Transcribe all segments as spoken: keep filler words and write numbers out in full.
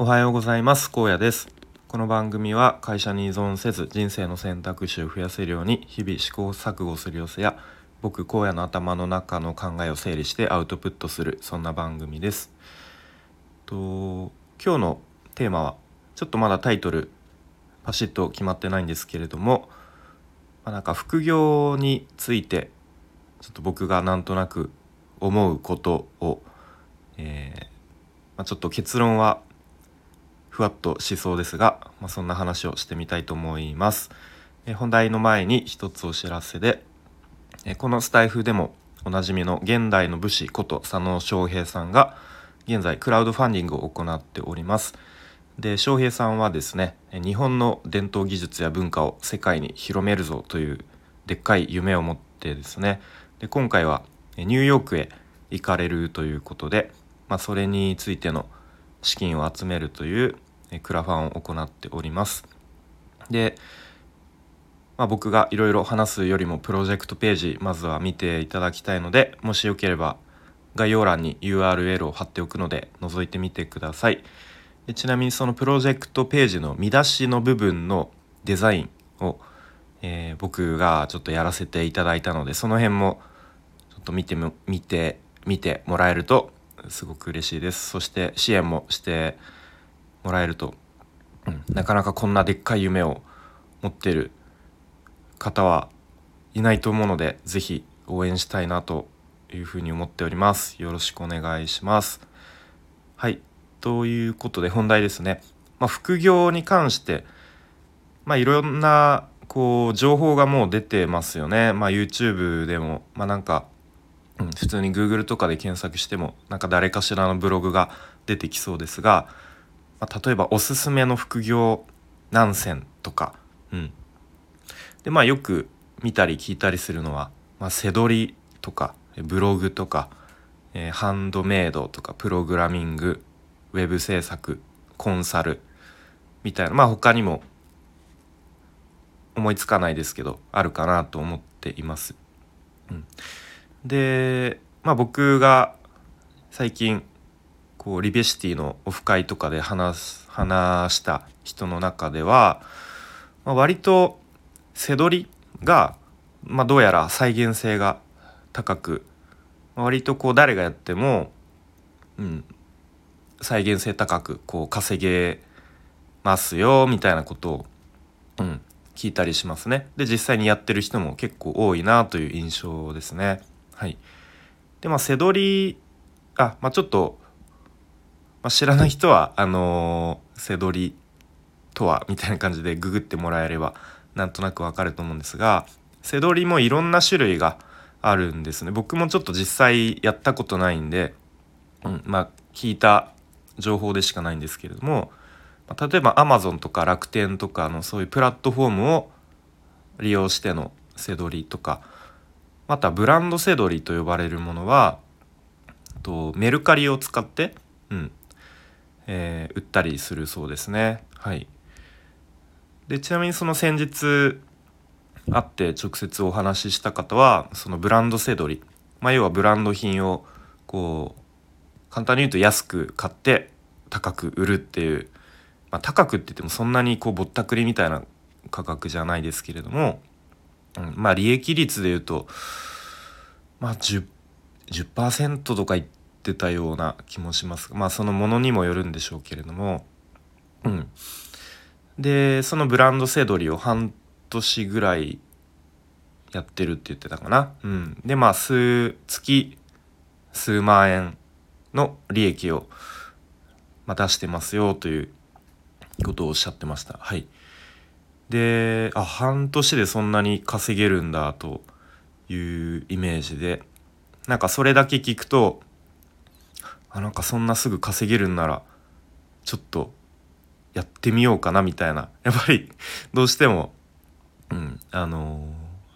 おはようございます。高野です。この番組は会社に依存せず人生の選択肢を増やせるように日々試行錯誤する様子や僕高野の頭の中の考えを整理してアウトプットする、そんな番組です。と今日のテーマはちょっとまだタイトルパシッと決まってないんですけれども、まあ、なんか副業についてちょっと僕がなんとなく思うことを、えーまあ、ちょっと結論はふわっとしそうですが、まあ、そんな話をしてみたいと思います。えー、本題の前に一つお知らせで、えー、このスタイフでもおなじみの現代の武士こと佐野翔平さんが現在クラウドファンディングを行っております。で、翔平さんはですね、日本の伝統技術や文化を世界に広めるぞというでっかい夢を持ってですね、で今回はニューヨークへ行かれるということで、まあ、それについての資金を集めるというクラファンを行っております。で、まあ、僕がいろいろ話すよりもプロジェクトページまずは見ていただきたいので、もしよければ概要欄に ユーアールエル を貼っておくので覗いてみてください。でちなみにそのプロジェクトページの見出しの部分のデザインを、えー、僕がちょっとやらせていただいたので、その辺もちょっと見ても、見て、見てもらえるとすごく嬉しいです。そして支援もしてもらえると、うん、なかなかこんなでっかい夢を持ってる方はいないと思うので、ぜひ応援したいなというふうに思っております。よろしくお願いします。はい、ということで本題ですね。まあ、副業に関して、まあ、いろんなこう情報がもう出てますよね。まあ、YouTube でも、まあ、なんか普通に Google とかで検索してもなんか誰かしらのブログが出てきそうですが、まあ、例えばおすすめの副業何選とか、うん、でまあよく見たり聞いたりするのは、まあ、背取りとかブログとか、えー、ハンドメイドとかプログラミング、ウェブ制作、コンサルみたいな、まあ他にも思いつかないですけどあるかなと思っています。うん、で、まあ、僕が最近こうリベシティのオフ会とかで話、話した人の中では、まあ、割と背取りが、まあ、どうやら再現性が高く、まあ、割とこう誰がやっても、うん、再現性高くこう稼げますよみたいなことを、うん、聞いたりしますね。で実際にやってる人も結構多いなという印象ですね。はい。でまあ背取り、あ、まあ、ちょっと、まあ、知らない人はあのー、背取りとはみたいな感じでググってもらえればなんとなくわかると思うんですが、背取りもいろんな種類があるんですね。僕もちょっと実際やったことないんで、うん、まあ聞いた情報でしかないんですけれども、例えば Amazon とか楽天とかのそういうプラットフォームを利用しての背取りとか、またブランド背取りと呼ばれるものはとメルカリを使って、うんえー、売ったりするそうですね。はい。でちなみにその先日会って直接お話しした方はそのブランド背取り、まあ、要はブランド品をこう簡単に言うと安く買って高く売るっていう、まあ、高くって言ってもそんなにこうぼったくりみたいな価格じゃないですけれども、うん、まあ利益率で言うとまあ 10%, 10% とか言ってたような気もしますが、まあそのものにもよるんでしょうけれども、うん、でそのブランド背取りを半年ぐらいやってるって言ってたかな、うん、でまあ数月数万円の利益を出してますよということをおっしゃってました。はい。で、あ、半年でそんなに稼げるんだというイメージで、なんかそれだけ聞くと、あ、なんかそんなすぐ稼げるんならちょっとやってみようかなみたいな、やっぱりどうしても、うん、あのー、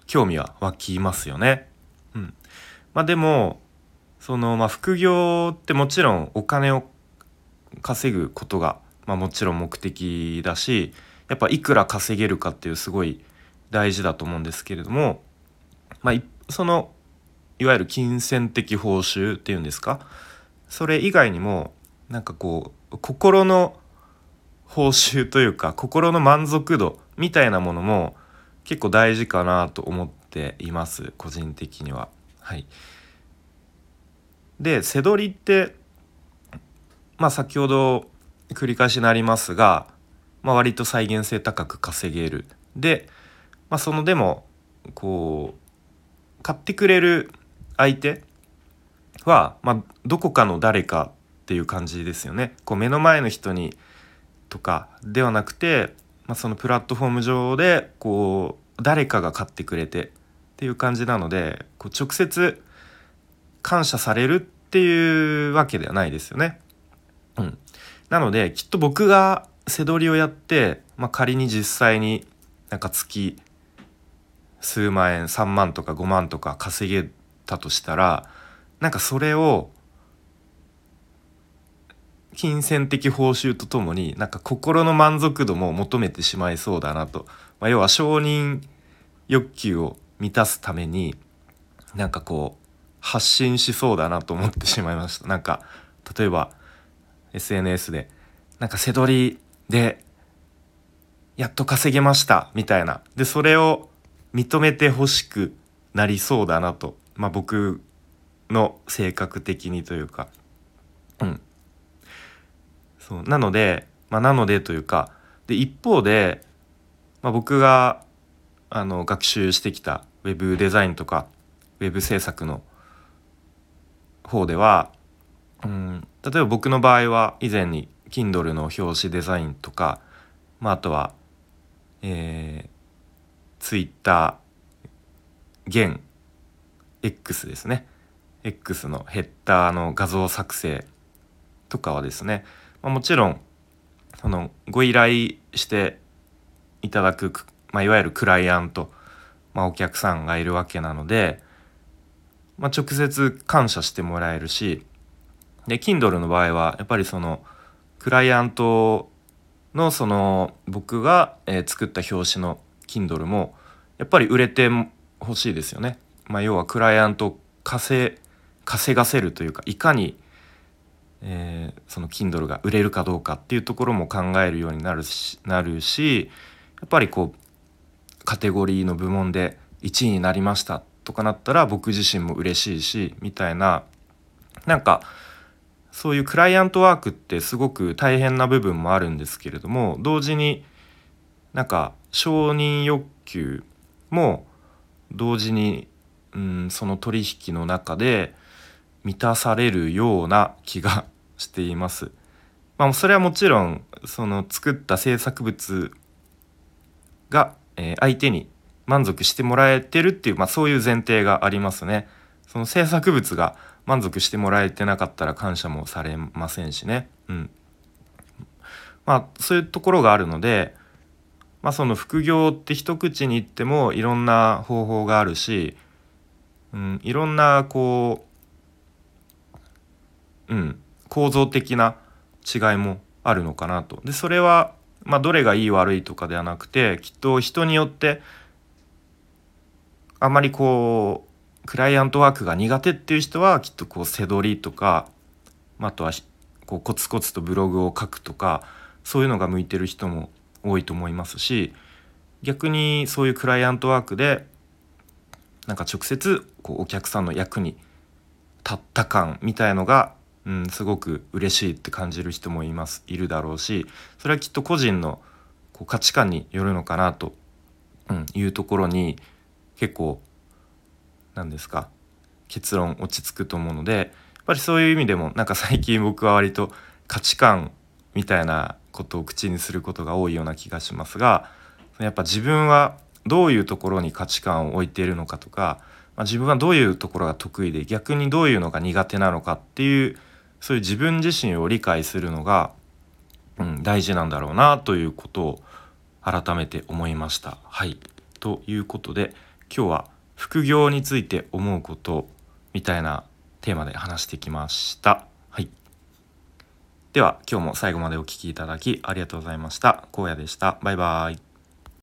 興味は湧きますよね。うん。まあでもそのまあ副業ってもちろんお金を稼ぐことがまあもちろん目的だし、やっぱいくら稼げるかっていうすごい大事だと思うんですけれども、まあそのいわゆる金銭的報酬っていうんですか、それ以外にもなんかこう心の報酬というか心の満足度みたいなものも結構大事かなと思っています、個人的には。はい、で背取りって、まあ、先ほど繰り返しになりますが、まあ、割と再現性高く稼げるで、まあ、そのでもこう買ってくれる相手は、まあ、どこかの誰かっていう感じですよね。こう目の前の人にとかではなくて、まあ、そのプラットフォーム上でこう誰かが買ってくれてっていう感じなので、こう直接感謝されるっていうわけではないですよね。うん、なのできっと僕が背取りをやって、まあ、仮に実際になんか月数万円さんまんとかごまんとか稼げたとしたら、なんかそれを金銭的報酬とともになんか心の満足度も求めてしまいそうだなと、まあ、要は承認欲求を満たすためになんかこう発信しそうだなと思ってしまいました。なんか例えば エスエヌエス でなんか背取りでやっと稼げましたみたいな、でそれを認めてほしくなりそうだなと、まあ、僕の性格的にというか、うん、そうなので、まあ、なのでというかで一方で、まあ、僕があの学習してきたウェブデザインとかウェブ制作の方では、うん、例えば僕の場合は以前に Kindle の表紙デザインとか、まあ、あとは、えー、Twitter 現 X ですね、X のヘッダーの画像作成とかはですね、まあ、もちろんそのご依頼していただく、まあ、いわゆるクライアント、まあ、お客さんがいるわけなので、まあ、直接感謝してもらえるし、で Kindle の場合はやっぱりそのクライアントのその僕が作った表紙の Kindle もやっぱり売れてほしいですよね。まあ、要はクライアントを稼稼がせるというか、いかに、えー、その Kindle が売れるかどうかっていうところも考えるようになるし、なるしやっぱりこうカテゴリーの部門でいちいになりましたとかなったら僕自身も嬉しいしみたいな、なんかそういうクライアントワークってすごく大変な部分もあるんですけれども、同時になんか承認欲求も同時に、うん、その取引の中で満たされるような気がしています。まあ、それはもちろんその作った制作物が、えー、相手に満足してもらえてるっていう、まあ、そういう前提がありますね。その制作物が満足してもらえてなかったら感謝もされませんしね。うん、まあそういうところがあるので、まあ、その副業って一口に言ってもいろんな方法があるし、うん、いろんなこう、うん、構造的な違いもあるのかなと。でそれは、まあ、どれがいい悪いとかではなくて、きっと人によってあまりこうクライアントワークが苦手っていう人はきっとこう背取りとか、あとはこうコツコツとブログを書くとか、そういうのが向いてる人も多いと思いますし、逆にそういうクライアントワークでなんか直接こうお客さんの役に立った感みたいのが、うん、すごく嬉しいって感じる人もいますいるだろうし、それはきっと個人のこう価値観によるのかなというところに結構何ですか結論落ち着くと思うので、やっぱりそういう意味でもなんか最近僕は割と価値観みたいなことを口にすることが多いような気がしますが、やっぱ自分はどういうところに価値観を置いているのかとか、まあ、自分はどういうところが得意で逆にどういうのが苦手なのかっていう、そういう自分自身を理解するのが、うん、大事なんだろうなということを改めて思いました。はい、ということで今日は副業について思うことみたいなテーマで話してきました。はい、では今日も最後までお聞きいただきありがとうございました。こうやでした。バイバイ。